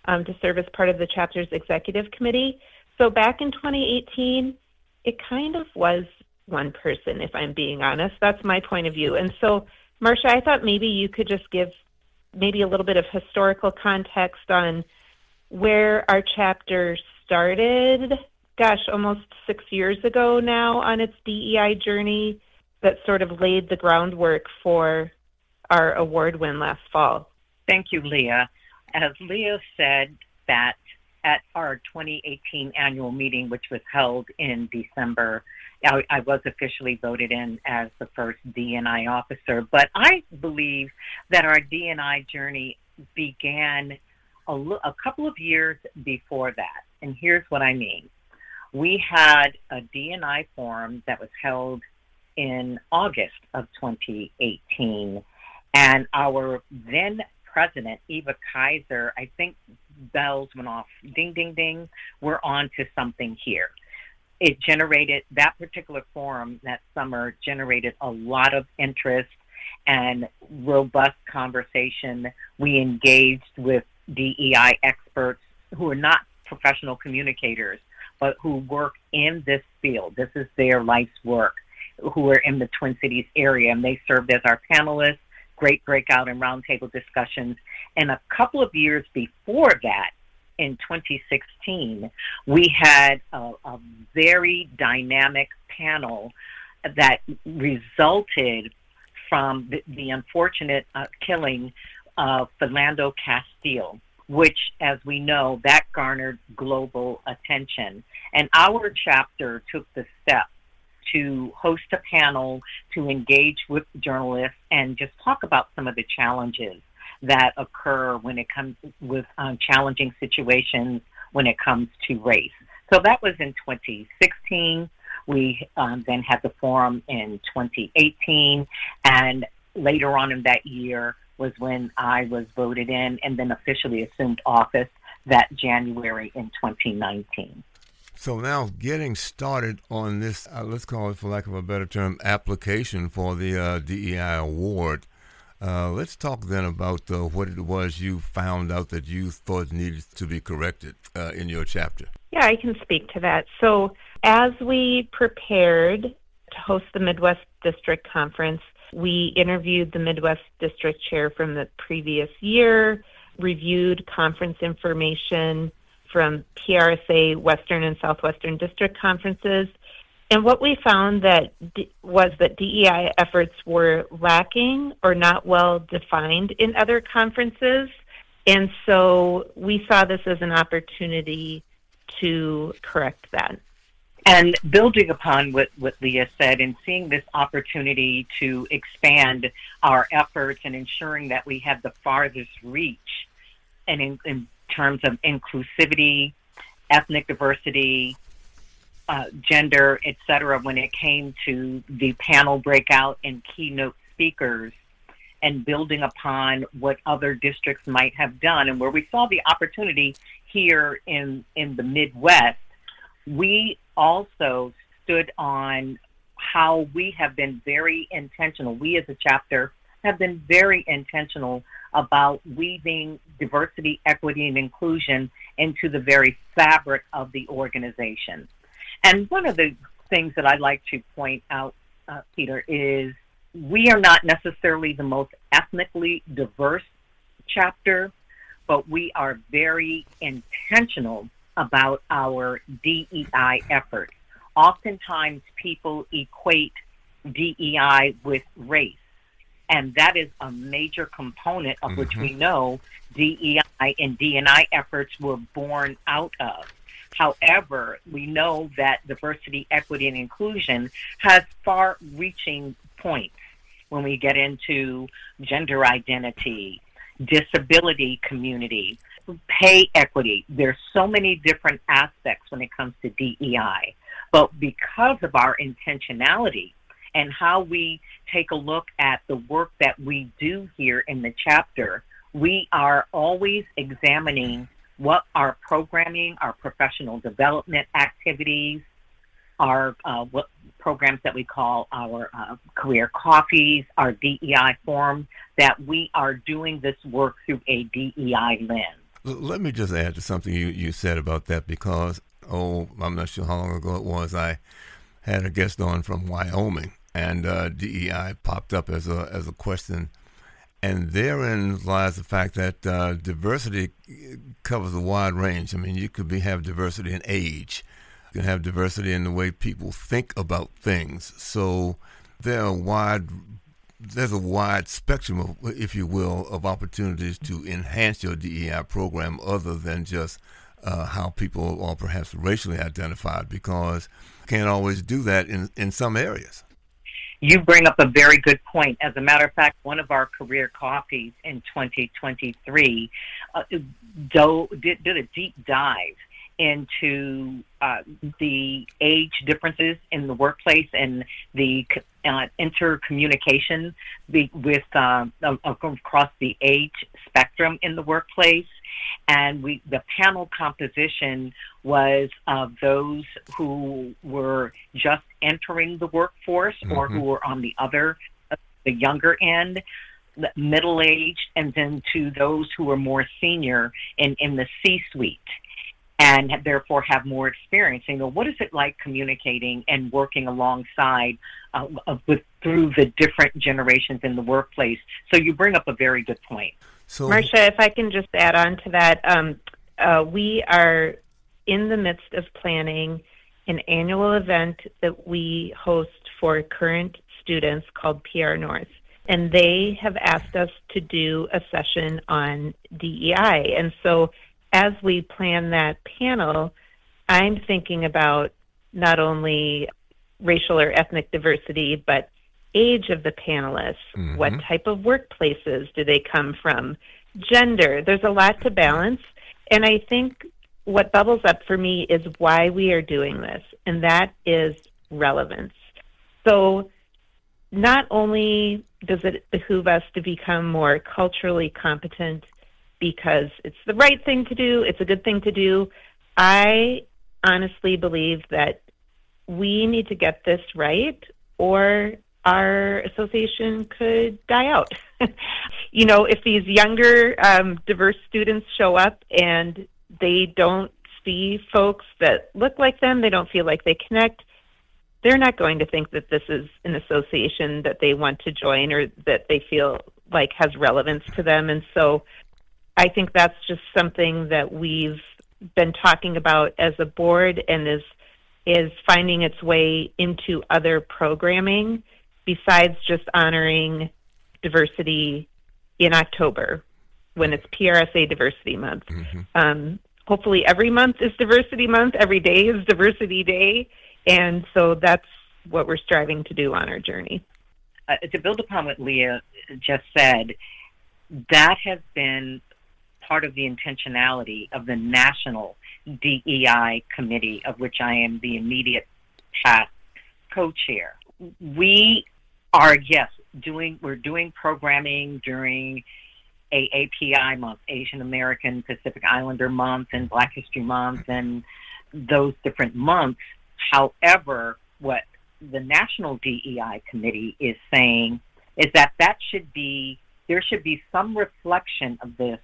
to serve as part of the chapter's executive committee. So back in 2018, it kind of was one person, if I'm being honest. That's my point of view. And so, Marsha, I thought maybe you could just give maybe a little bit of historical context on where our chapter started, almost 6 years ago now on its DEI journey that sort of laid the groundwork for our award win last fall. Thank you, Leah. As Leah said, that at our 2018 annual meeting, which was held in December, I was officially voted in as the first D&I officer. But I believe that our D&I journey began a couple of years before that. And here's what I mean. We had a D&I forum that was held in August of 2018. And our then president, Eva Kaiser, I think bells went off, ding, ding, ding, we're on to something here. It generated, that particular forum that summer generated a lot of interest and robust conversation. We engaged with DEI experts who are not professional communicators, but who work in this field. This is their life's work, who are in the Twin Cities area, and they served as our panelists. Great breakout and roundtable discussions. And a couple of years before that, in 2016, we had a very dynamic panel that resulted from the unfortunate killing of Philando Castile, which, as we know, that garnered global attention. And our chapter took the step to host a panel, to engage with journalists, and just talk about some of the challenges that occur when it comes with challenging situations when it comes to race. So that was in 2016. We then had the forum in 2018, and later on in that year was when I was voted in and then officially assumed office that January in 2019. So now getting started on this, let's call it, for lack of a better term, application for the DEI award. Let's talk then about what it was you found out that you thought needed to be corrected in your chapter. Yeah, I can speak to that. So as we prepared to host the Midwest District Conference, we interviewed the Midwest District Chair from the previous year, reviewed conference information from PRSA Western and Southwestern District Conferences. And what we found that was that DEI efforts were lacking or not well defined in other conferences. And so we saw this as an opportunity to correct that. And building upon what Leah said and seeing this opportunity to expand our efforts and ensuring that we have the farthest reach and in terms of inclusivity, ethnic diversity, gender, et cetera, when it came to the panel breakout and keynote speakers and building upon what other districts might have done. And where we saw the opportunity here in the Midwest, we also stood on how we have been very intentional. We as a chapter have been very intentional about weaving diversity, equity, and inclusion into the very fabric of the organization. And one of the things that I'd like to point out, Peter, is we are not necessarily the most ethnically diverse chapter, but we are very intentional about our DEI efforts. Oftentimes people equate DEI with race, and that is a major component of which we know DEI and D&I efforts were born out of. However, we know that diversity, equity, and inclusion has far-reaching points when we get into gender identity, disability community, pay equity. There's so many different aspects when it comes to DEI. But because of our intentionality and how we take a look at the work that we do here in the chapter, we are always examining what our programming, our professional development activities, our what programs that we call our career coffees, our DEI forums, that we are doing this work through a DEI lens. Let me just add to something you said about that, because, I'm not sure how long ago it was, I had a guest on from Wyoming, and DEI popped up as a question. And therein lies the fact that diversity covers a wide range. I mean, you could have diversity in age. You can have diversity in the way people think about things. So there's a wide spectrum, if you will, of opportunities to enhance your DEI program other than just how people are perhaps racially identified, because you can't always do that in some areas. You bring up a very good point. As a matter of fact, one of our career coffees in 2023 did a deep dive into the age differences in the workplace and the intercommunication with across the age spectrum in the workplace. And the panel composition was of those who were just entering the workforce or who were on the younger end, middle-aged, and then to those who were more senior in the C-suite and therefore have more experience. You know, what is it like communicating and working alongside through the different generations in the workplace? So you bring up a very good point. So, Marsha, if I can just add on to that, we are in the midst of planning an annual event that we host for current students called PR North, and they have asked us to do a session on DEI. And so as we plan that panel, I'm thinking about not only racial or ethnic diversity, but age of the panelists, what type of workplaces do they come from, gender. There's a lot to balance. And I think what bubbles up for me is why we are doing this, and that is relevance. So not only does it behoove us to become more culturally competent because it's the right thing to do, it's a good thing to do, I honestly believe that we need to get this right or our association could die out. You know, if these younger, diverse students show up and they don't see folks that look like them, they don't feel like they connect, they're not going to think that this is an association that they want to join or that they feel like has relevance to them. And so I think that's just something that we've been talking about as a board and is finding its way into other programming besides just honoring diversity in October when it's PRSA Diversity Month. Hopefully every month is Diversity Month, every day is Diversity Day, and so that's what we're striving to do on our journey. To build upon what Leah just said, that has been part of the intentionality of the National DEI Committee, of which I am the immediate past co-chair. We are, yes, we're doing programming during AAPI month, Asian American Pacific Islander month, and Black History Month, and those different months. However, what the National DEI Committee is saying is that there should be some reflection of this,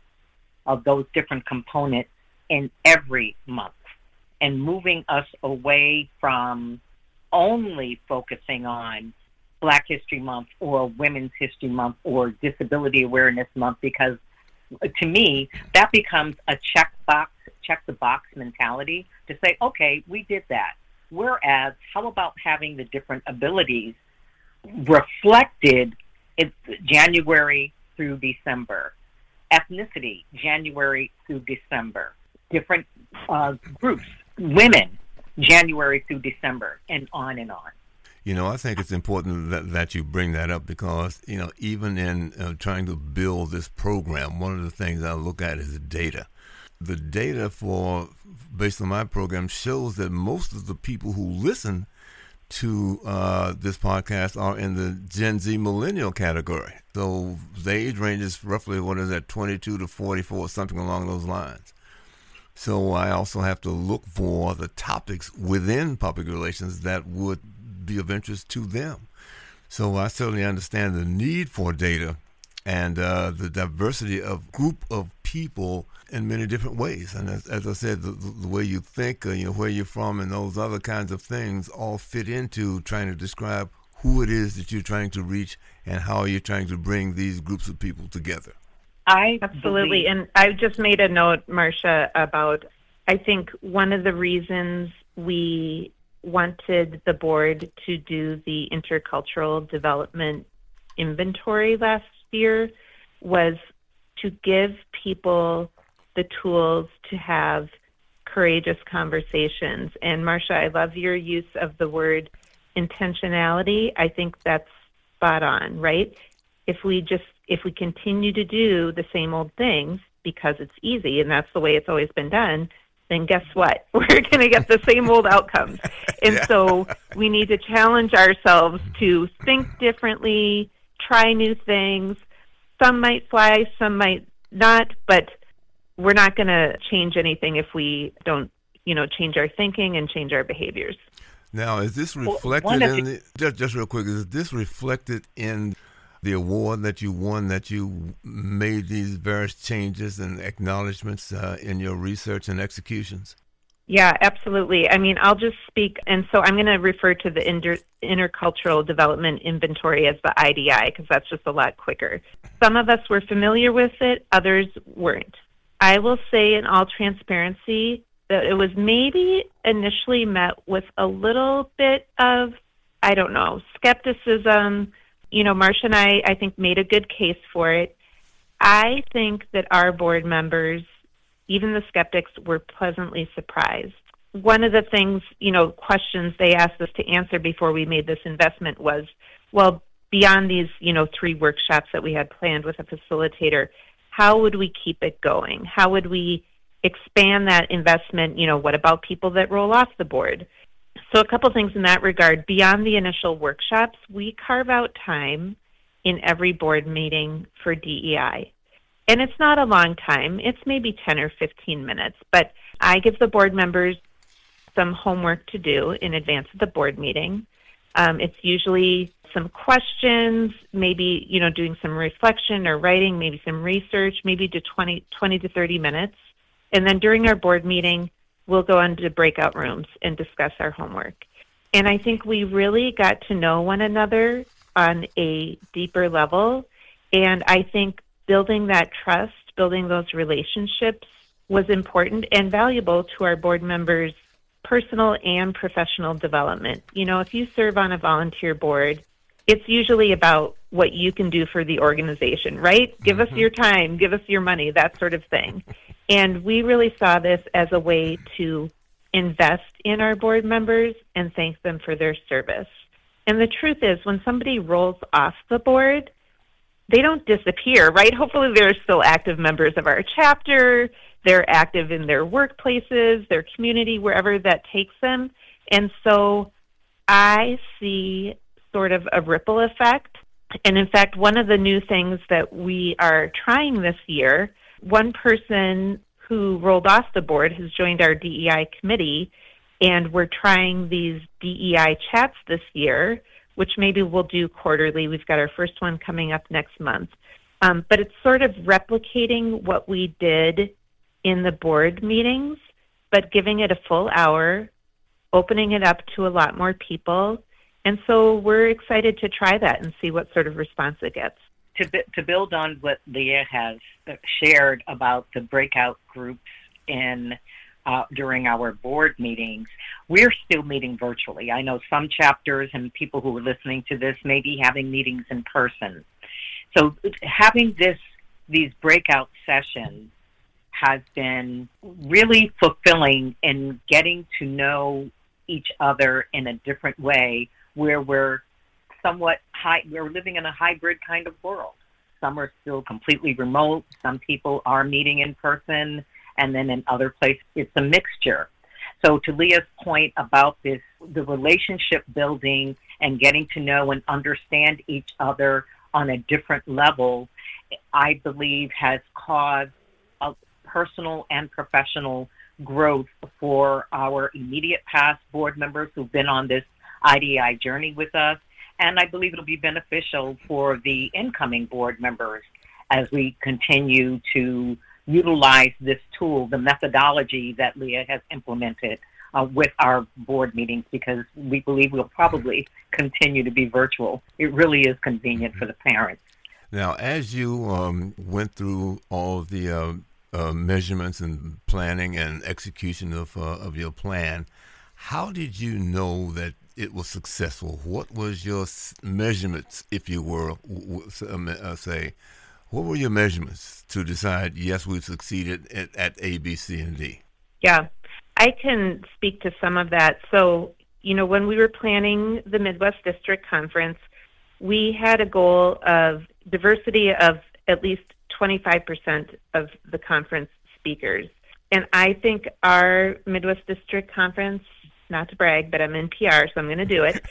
of those different components in every month, and moving us away from only focusing on Black History Month or Women's History Month or Disability Awareness Month, because to me, that becomes a check the box mentality to say, okay, we did that. Whereas, how about having the different abilities reflected in January through December? Ethnicity, January through December. Different groups, women, January through December, and on and on. You know, I think it's important that you bring that up because, you know, even in trying to build this program, one of the things I look at is data. The data based on my program, shows that most of the people who listen to this podcast are in the Gen Z millennial category. So the age range is roughly, 22 to 44, something along those lines. So I also have to look for the topics within public relations that would be of interest to them. So I certainly understand the need for data and the diversity of group of people in many different ways. And as I said, the way you think, where you're from and those other kinds of things all fit into trying to describe who it is that you're trying to reach and how you're trying to bring these groups of people together. Absolutely. And I just made a note, Marsha, about I think one of the reasons we wanted the board to do the Intercultural Development Inventory last year was to give people the tools to have courageous conversations. And Marsha, I love your use of the word intentionality. I think that's spot on, right? If we continue to do the same old things because it's easy and that's the way it's always been done, then guess what? We're going to get the same old outcomes. And so we need to challenge ourselves to think differently, try new things. Some might fly, some might not, but we're not going to change anything if we don't, change our thinking and change our behaviors. Now, is this reflected is this reflected in the award that you won, that you made these various changes and acknowledgments in your research and executions? Yeah, absolutely. I mean, I'll just speak, and so I'm going to refer to the Intercultural Development Inventory as the IDI, because that's just a lot quicker. Some of us were familiar with it, others weren't. I will say in all transparency that it was maybe initially met with a little bit of, skepticism. Marsha and I think, made a good case for it. I think that our board members, even the skeptics, were pleasantly surprised. One of the things, questions they asked us to answer before we made this investment was, well, beyond these, 3 workshops that we had planned with a facilitator, how would we keep it going? How would we expand that investment? What about people that roll off the board? So a couple things in that regard. Beyond the initial workshops, we carve out time in every board meeting for DEI. And it's not a long time. It's maybe 10 or 15 minutes. But I give the board members some homework to do in advance of the board meeting. It's usually some questions, maybe, doing some reflection or writing, maybe some research, maybe to 20 to 30 minutes. And then during our board meeting, we'll go on to breakout rooms and discuss our homework. And I think we really got to know one another on a deeper level. And I think building that trust, building those relationships was important and valuable to our board members' personal and professional development. If you serve on a volunteer board, it's usually about what you can do for the organization, right? Mm-hmm. Give us your time, give us your money, that sort of thing. And we really saw this as a way to invest in our board members and thank them for their service. And the truth is, when somebody rolls off the board, they don't disappear, right? Hopefully they're still active members of our chapter, they're active in their workplaces, their community, wherever that takes them. And so I see sort of a ripple effect. And in fact, one of the new things that we are trying this year, one person who rolled off the board has joined our DEI committee, and we're trying these DEI chats this year, which maybe we'll do quarterly. We've got our first one coming up next month. But it's sort of replicating what we did in the board meetings, but giving it a full hour, opening it up to a lot more people. And so we're excited to try that and see what sort of response it gets. to build on what Leah has shared about the breakout groups in during our board meetings, we're still meeting virtually. I know some chapters and people who are listening to this may be having meetings in person. So having these breakout sessions has been really fulfilling in getting to know each other in a different way, where we're living in a hybrid kind of world. Some are still completely remote. Some people are meeting in person. And then in other places, it's a mixture. So to Leah's point about this, the relationship building and getting to know and understand each other on a different level, I believe has caused a personal and professional growth for our immediate past board members who've been on this IDI journey with us. And I believe it'll be beneficial for the incoming board members as we continue to utilize this tool, the methodology that Leah has implemented with our board meetings, because we believe we'll probably continue to be virtual. It really is convenient for the parents. Now, as you went through all the measurements and planning and execution of your plan, how did you know that it was successful? What was your measurements, if you were, say, what were your measurements to decide, yes, we've succeeded at A, B, C, and D? Yeah, I can speak to some of that. So, you know, when we were planning the Midwest District Conference, we had a goal of diversity of at least 25% of the conference speakers. And I think our Midwest District Conference, not to brag, but I'm in PR, so I'm going to do it.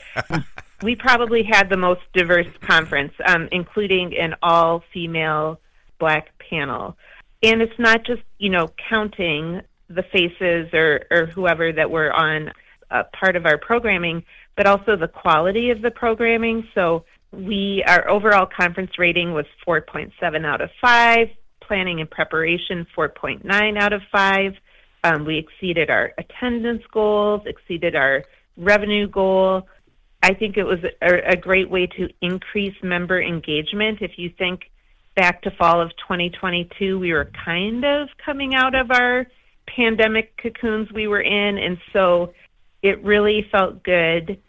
We probably had the most diverse conference, including an all-female Black panel. And it's not just, you know, counting the faces or whoever that were on part of our programming, but also the quality of the programming. So our overall conference rating was 4.7 out of 5, planning and preparation 4.9 out of 5. We exceeded our attendance goals, exceeded our revenue goal. I think it was a great way to increase member engagement. If you think back to fall of 2022, we were kind of coming out of our pandemic cocoons we were in, and so it really felt good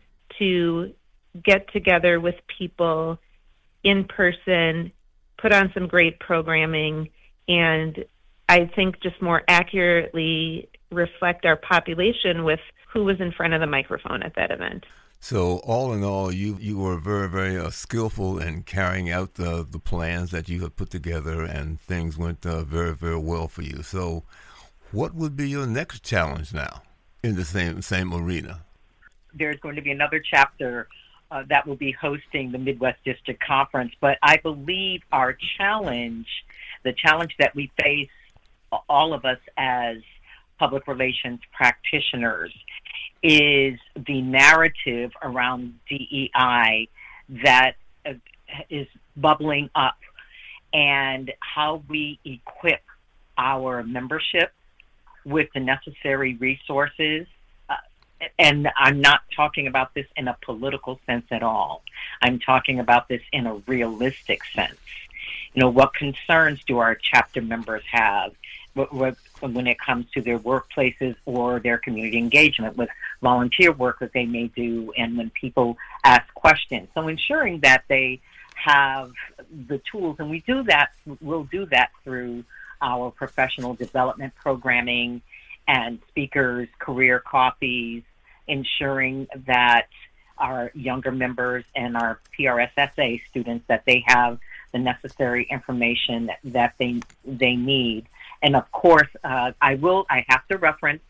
to get together with people in person, put on some great programming, and I think just more accurately reflect our population with who was in front of the microphone at that event. So all in all, you were very, very skillful in carrying out the plans that you had put together, and things went very, very well for you. So what would be your next challenge now in the same arena? There's going to be another chapter that will be hosting the Midwest District Conference, but I believe our challenge, the challenge that we face, all of us as public relations practitioners, is the narrative around DEI that is bubbling up, and how we equip our membership with the necessary resources. And I'm not talking about this in a political sense at all. I'm talking about this in a realistic sense. You know, what concerns do our chapter members have when it comes to their workplaces or their community engagement with volunteer work that they may do, and when people ask questions? So ensuring that they have the tools, and we'll do that through our professional development programming and speakers, career coffees, ensuring that our younger members and our PRSSA students, that they have the necessary information that they need. And of course, I have to reference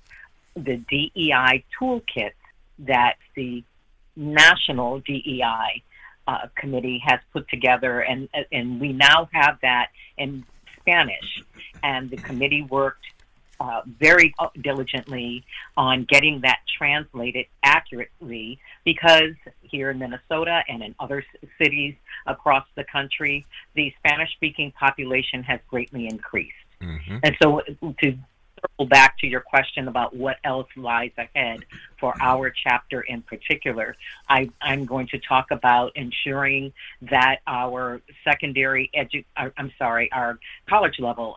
the DEI toolkit that the National DEI Committee has put together, and we now have that in Spanish. And the committee worked very diligently on getting that translated accurately, because here in Minnesota and in other cities across the country, the Spanish-speaking population has greatly increased. Mm-hmm. And so to circle back to your question about what else lies ahead for our chapter in particular. I'm going to talk about ensuring that our our college level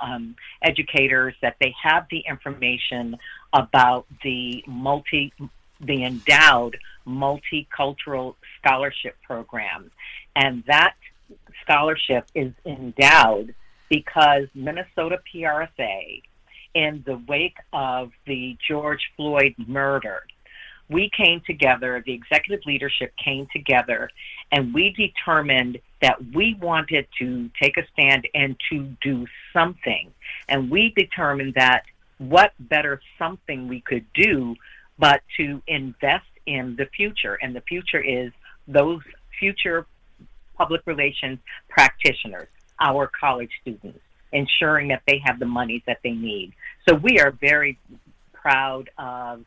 educators, that they have the information about the endowed multicultural scholarship program. And that scholarship is endowed because Minnesota PRSA, in the wake of the George Floyd murder, we came together, the executive leadership came together, and we determined that we wanted to take a stand and to do something. And we determined that what better something we could do but to invest in the future. And the future is those future public relations practitioners, our college students, ensuring that they have the monies that they need. So we are very proud of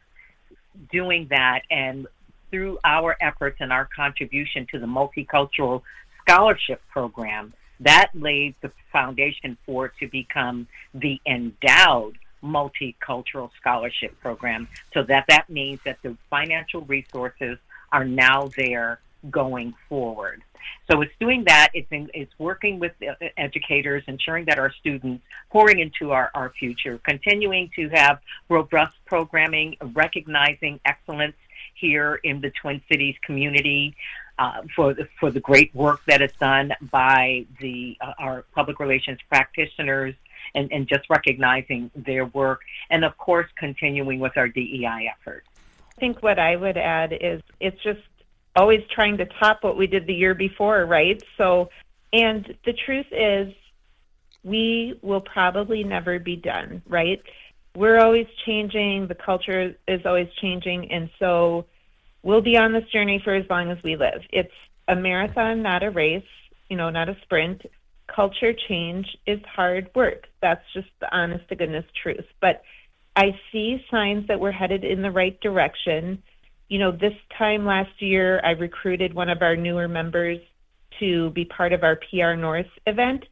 doing that. And through our efforts and our contribution to the multicultural scholarship program, that laid the foundation for it to become the endowed multicultural scholarship program, so that means that the financial resources are now there going forward. So it's doing that. It's working with educators, ensuring that our students, pouring into our future, continuing to have robust programming, recognizing excellence here in the Twin Cities community for the great work that is done by our public relations practitioners, and just recognizing their work, and of course continuing with our DEI efforts. I think what I would add is it's just always trying to top what we did the year before, right? So, and the truth is we will probably never be done, right? We're always changing, the culture is always changing, and so we'll be on this journey for as long as we live. It's a marathon, not a race, not a sprint. Culture change is hard work. That's just the honest to goodness truth. But I see signs that we're headed in the right direction. This time last year, I recruited one of our newer members to be part of our PR North event.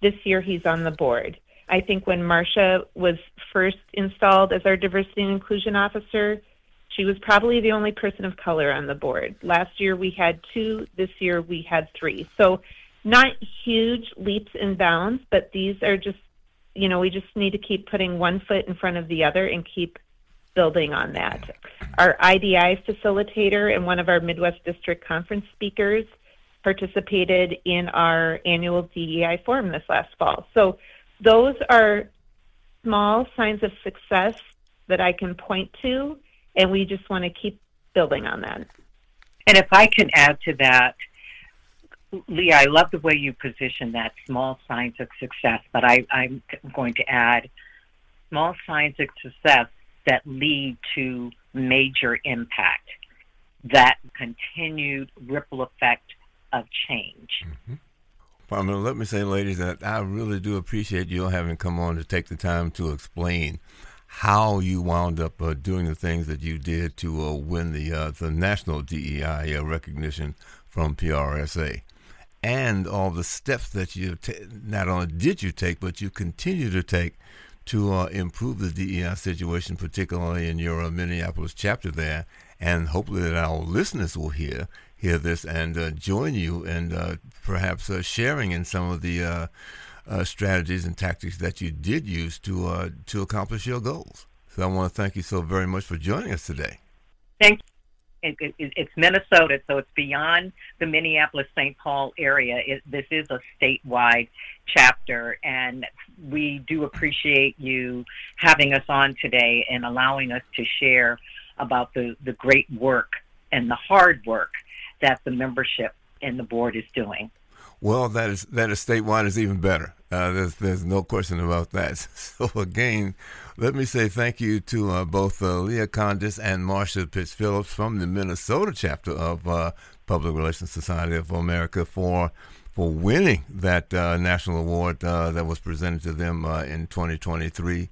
This year, he's on the board. I think when Marsha was first installed as our diversity and inclusion officer, she was probably the only person of color on the board. Last year, we had 2. This year, we had 3. So not huge leaps and bounds, but these are just, we just need to keep putting one foot in front of the other and keep building on that. Our IDI facilitator and one of our Midwest District Conference speakers participated in our annual DEI forum this last fall. So those are small signs of success that I can point to, and we just want to keep building on that. And if I can add to that, Leah, I love the way you position that, small signs of success, but I'm going to add small signs of success that lead to major impact, that continued ripple effect of change. Mm-hmm. Well, let me say, ladies, that I really do appreciate you having come on to take the time to explain how you wound up doing the things that you did to win the national DEI recognition from PRSA. And all the steps that you not only did you take, but you continue to take to improve the DEI situation, particularly in your Minneapolis chapter there. And hopefully that our listeners will hear this and join you and perhaps sharing in some of the strategies and tactics that you did use to accomplish your goals. So I want to thank you so very much for joining us today. Thank you. It's Minnesota, so it's beyond the Minneapolis-St. Paul area. This is a statewide chapter, and we do appreciate you having us on today and allowing us to share about the great work and the hard work that the membership and the board is doing. Well, that is statewide is even better. There's no question about that. So again, let me say thank you to both Leah Kondes and Marsha Pitts-Phillips from the Minnesota chapter of Public Relations Society of America for winning that national award that was presented to them in 2023.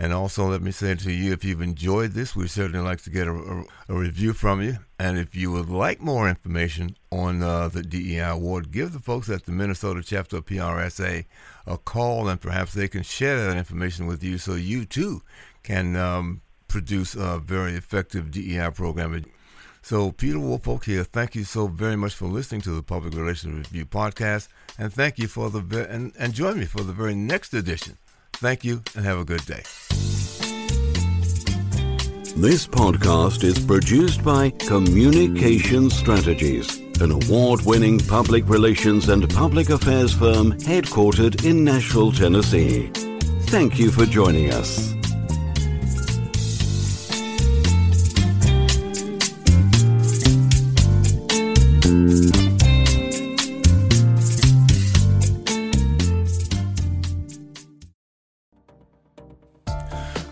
And also, let me say to you, if you've enjoyed this, we certainly like to get a review from you. And if you would like more information on the DEI award, give the folks at the Minnesota chapter of PRSA a call, and perhaps they can share that information with you so you too can produce a very effective DEI program. So Peter Woolfolk here. Thank you so very much for listening to the Public Relations Review Podcast, and thank you for and join me for the very next edition. Thank you, and have a good day. This podcast is produced by Communication Strategies, an award-winning public relations and public affairs firm headquartered in Nashville, Tennessee. Thank you for joining us.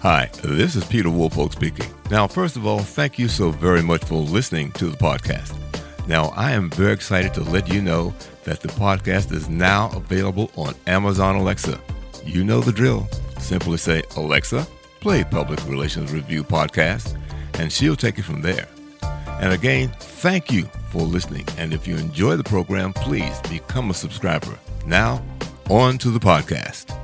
Hi, this is Peter Woolfolk speaking. Now, first of all, thank you so very much for listening to the podcast. Now, I am very excited to let you know that the podcast is now available on Amazon Alexa. You know the drill. Simply say, Alexa, play Public Relations Review Podcast, and she'll take it from there. And again, thank you for listening. And if you enjoy the program, please become a subscriber. Now, on to the podcast.